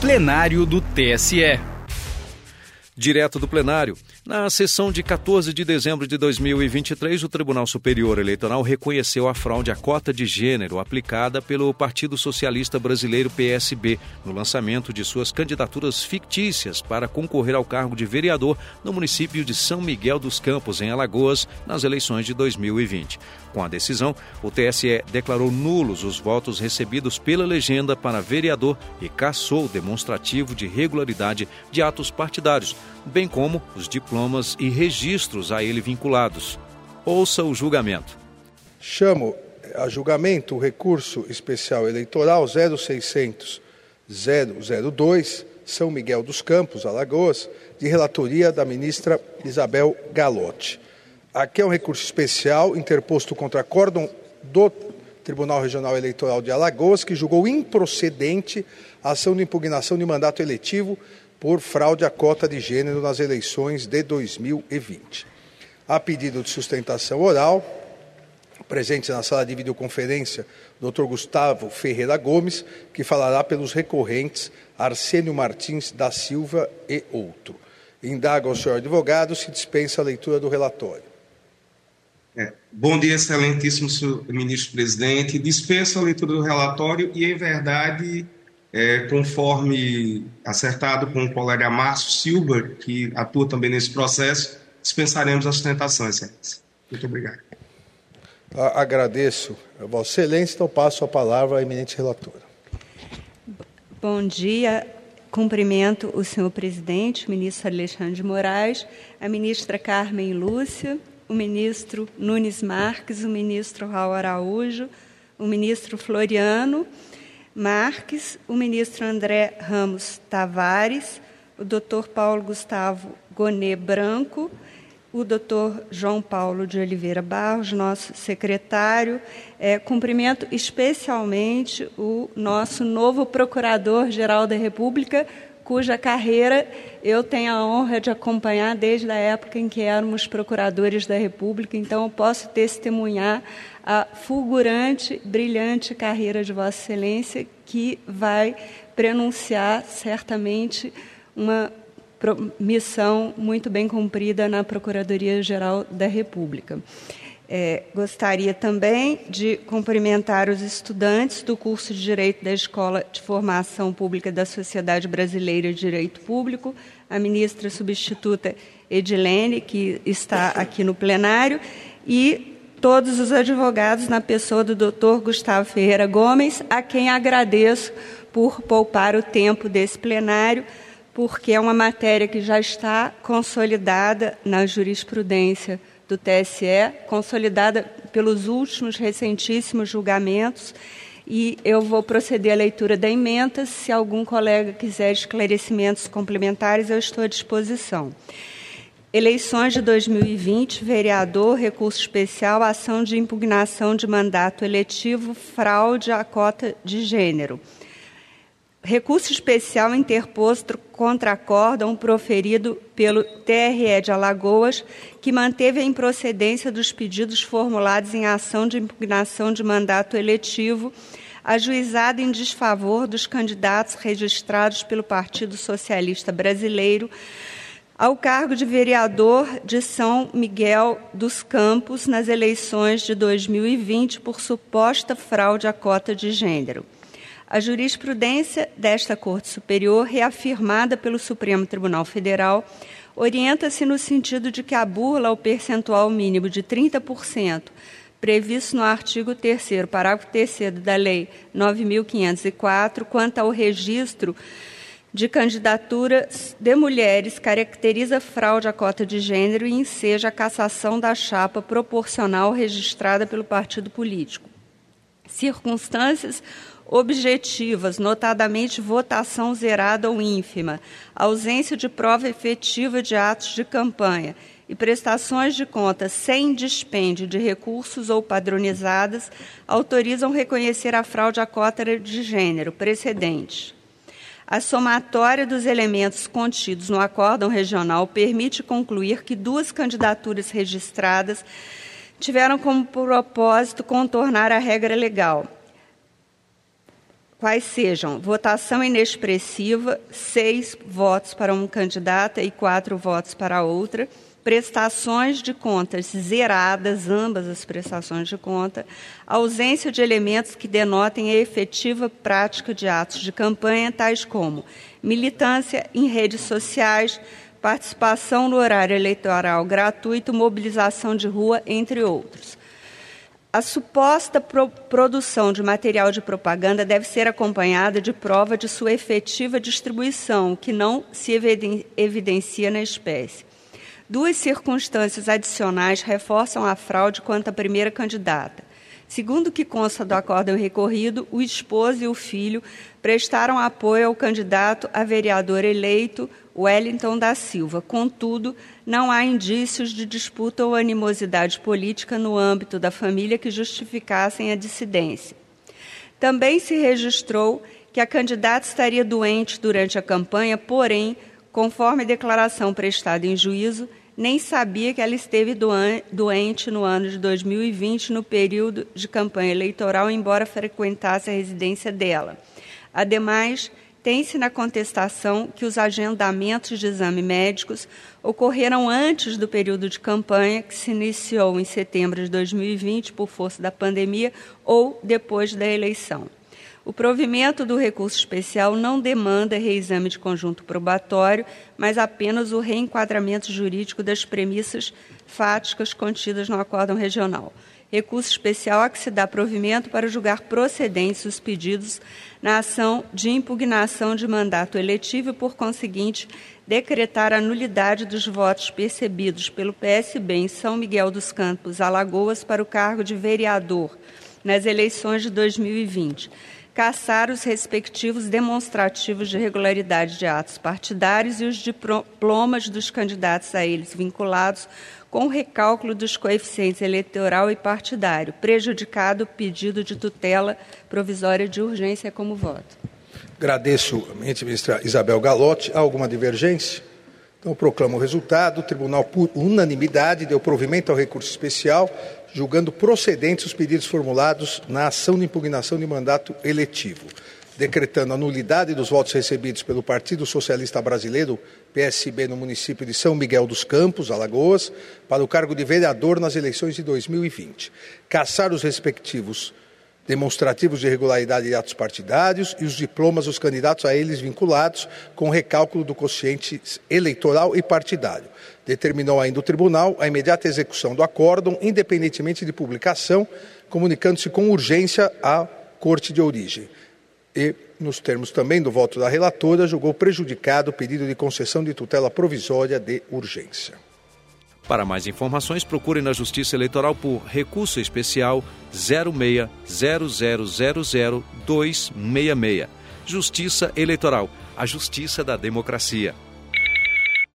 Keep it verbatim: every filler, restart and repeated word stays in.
plenário do T S E. Direto do plenário. Na sessão de quatorze de dezembro de dois mil e vinte e três, o Tribunal Superior Eleitoral reconheceu a fraude à cota de gênero aplicada pelo Partido Socialista Brasileiro, P S B, no lançamento de suas candidaturas fictícias para concorrer ao cargo de vereador no município de São Miguel dos Campos, em Alagoas, nas eleições de dois mil e vinte. Com a decisão, o T S E declarou nulos os votos recebidos pela legenda para vereador e cassou o demonstrativo de regularidade de atos partidários, bem como os diplomas e registros a ele vinculados. Ouça o julgamento. Chamo a julgamento o recurso especial eleitoral zero seiscentos zero zero dois, São Miguel dos Campos, Alagoas, de relatoria da ministra Isabel Galotti. Aqui é um recurso especial interposto contra acórdão do Tribunal Regional Eleitoral de Alagoas, que julgou improcedente a ação de impugnação de mandato eletivo por fraude à cota de gênero nas eleições de dois mil e vinte. A pedido de sustentação oral, presentes na sala de videoconferência, doutor Gustavo Ferreira Gomes, que falará pelos recorrentes Arsênio Martins da Silva e outro. Indaga ao senhor advogado, se dispensa a leitura do relatório. É, bom dia, excelentíssimo senhor ministro-presidente. Dispenso a leitura do relatório e, em verdade... É, conforme acertado com o colega Márcio Silva, que atua também nesse processo, dispensaremos a sustentação, excelência. Muito obrigado. Agradeço, Vossa Excelência. Então, passo a palavra à eminente relatora. Bom dia. Cumprimento o senhor presidente, o ministro Alexandre de Moraes, a ministra Carmen Lúcia, o ministro Nunes Marques, o ministro Raul Araújo, o ministro Floriano Marques, o ministro André Ramos Tavares, o doutor Paulo Gustavo Gonê Branco, o doutor João Paulo de Oliveira Barros, nosso secretário. É, cumprimento especialmente o nosso novo Procurador-Geral da República, cuja carreira eu tenho a honra de acompanhar desde a época em que éramos procuradores da República, então eu posso testemunhar a fulgurante, brilhante carreira de Vossa Excelência, que vai prenunciar certamente uma missão muito bem cumprida na Procuradoria-Geral da República. É, gostaria também de cumprimentar os estudantes do curso de Direito da Escola de Formação Pública da Sociedade Brasileira de Direito Público, a ministra substituta Edilene, que está aqui no plenário, e todos os advogados na pessoa do doutor Gustavo Ferreira Gomes, a quem agradeço por poupar o tempo desse plenário, porque é uma matéria que já está consolidada na jurisprudência do T S E, consolidada pelos últimos recentíssimos julgamentos, e eu vou proceder à leitura da ementa. Se algum colega quiser esclarecimentos complementares, eu estou à disposição. Eleições de dois mil e vinte, vereador, recurso especial, ação de impugnação de mandato eletivo, fraude à cota de gênero. Recurso especial interposto contra acórdão proferido pelo T R E de Alagoas, que manteve a improcedência dos pedidos formulados em ação de impugnação de mandato eletivo, ajuizada em desfavor dos candidatos registrados pelo Partido Socialista Brasileiro ao cargo de vereador de São Miguel dos Campos nas eleições de dois mil e vinte por suposta fraude à cota de gênero. A jurisprudência desta Corte Superior, reafirmada pelo Supremo Tribunal Federal, orienta-se no sentido de que a burla ao percentual mínimo de trinta por cento, previsto no artigo terceiro, parágrafo terceiro da Lei nove mil quinhentos e quatro, quanto ao registro de candidaturas de mulheres, caracteriza fraude à cota de gênero e enseja a cassação da chapa proporcional registrada pelo partido político. Circunstâncias objetivas, notadamente votação zerada ou ínfima, ausência de prova efetiva de atos de campanha e prestações de contas sem dispêndio de recursos ou padronizadas, autorizam reconhecer a fraude à cota de gênero precedente. A somatória dos elementos contidos no acórdão regional permite concluir que duas candidaturas registradas tiveram como propósito contornar a regra legal. quais sejam votação inexpressiva, seis votos para uma candidata e quatro votos para a outra, prestações de contas zeradas, ambas as prestações de conta, ausência de elementos que denotem a efetiva prática de atos de campanha, tais como militância em redes sociais, participação no horário eleitoral gratuito, mobilização de rua, entre outros. A suposta pro- produção de material de propaganda deve ser acompanhada de prova de sua efetiva distribuição, que não se eviden- evidencia na espécie. Duas circunstâncias adicionais reforçam a fraude quanto à primeira candidata. Segundo o que consta do acórdão recorrido, o esposo e o filho prestaram apoio ao candidato a vereador eleito, Wellington da Silva. Contudo, não há indícios de disputa ou animosidade política no âmbito da família que justificassem a dissidência. Também se registrou que a candidata estaria doente durante a campanha, porém, conforme declaração prestada em juízo, nem sabia que ela esteve doente no ano de dois mil e vinte, no período de campanha eleitoral, embora frequentasse a residência dela. Ademais, tem-se na contestação que os agendamentos de exame médicos ocorreram antes do período de campanha, que se iniciou em setembro de dois mil e vinte, por força da pandemia, ou depois da eleição. O provimento do recurso especial não demanda reexame de conjunto probatório, mas apenas o reenquadramento jurídico das premissas fáticas contidas no acórdão regional. Recurso especial a que se dá provimento para julgar procedentes os pedidos na ação de impugnação de mandato eletivo e, por conseguinte, decretar a nulidade dos votos percebidos pelo P S B em São Miguel dos Campos, Alagoas, para o cargo de vereador nas eleições de dois mil e vinte. Cassar os respectivos demonstrativos de regularidade de atos partidários e os diplomas dos candidatos a eles vinculados, com recálculo dos coeficientes eleitoral e partidário, prejudicado o pedido de tutela provisória de urgência como voto. Agradeço a ministra Isabel Galotti. Há alguma divergência? Então, proclamo o resultado. O Tribunal, por unanimidade, deu provimento ao recurso especial, julgando procedentes os pedidos formulados na ação de impugnação de mandato eletivo, decretando a nulidade dos votos recebidos pelo Partido Socialista Brasileiro, P S B, no município de São Miguel dos Campos, Alagoas, para o cargo de vereador nas eleições de dois mil e vinte. Cassar os respectivos demonstrativos de irregularidade de atos partidários e os diplomas dos candidatos a eles vinculados, com recálculo do quociente eleitoral e partidário. Determinou ainda o Tribunal a imediata execução do acórdão, independentemente de publicação, comunicando-se com urgência à Corte de origem. E, nos termos também do voto da relatora, julgou prejudicado o pedido de concessão de tutela provisória de urgência. Para mais informações, procure na Justiça Eleitoral por Recurso Especial zero seis zero zero zero zero dois seis seis. Justiça Eleitoral, a justiça da democracia.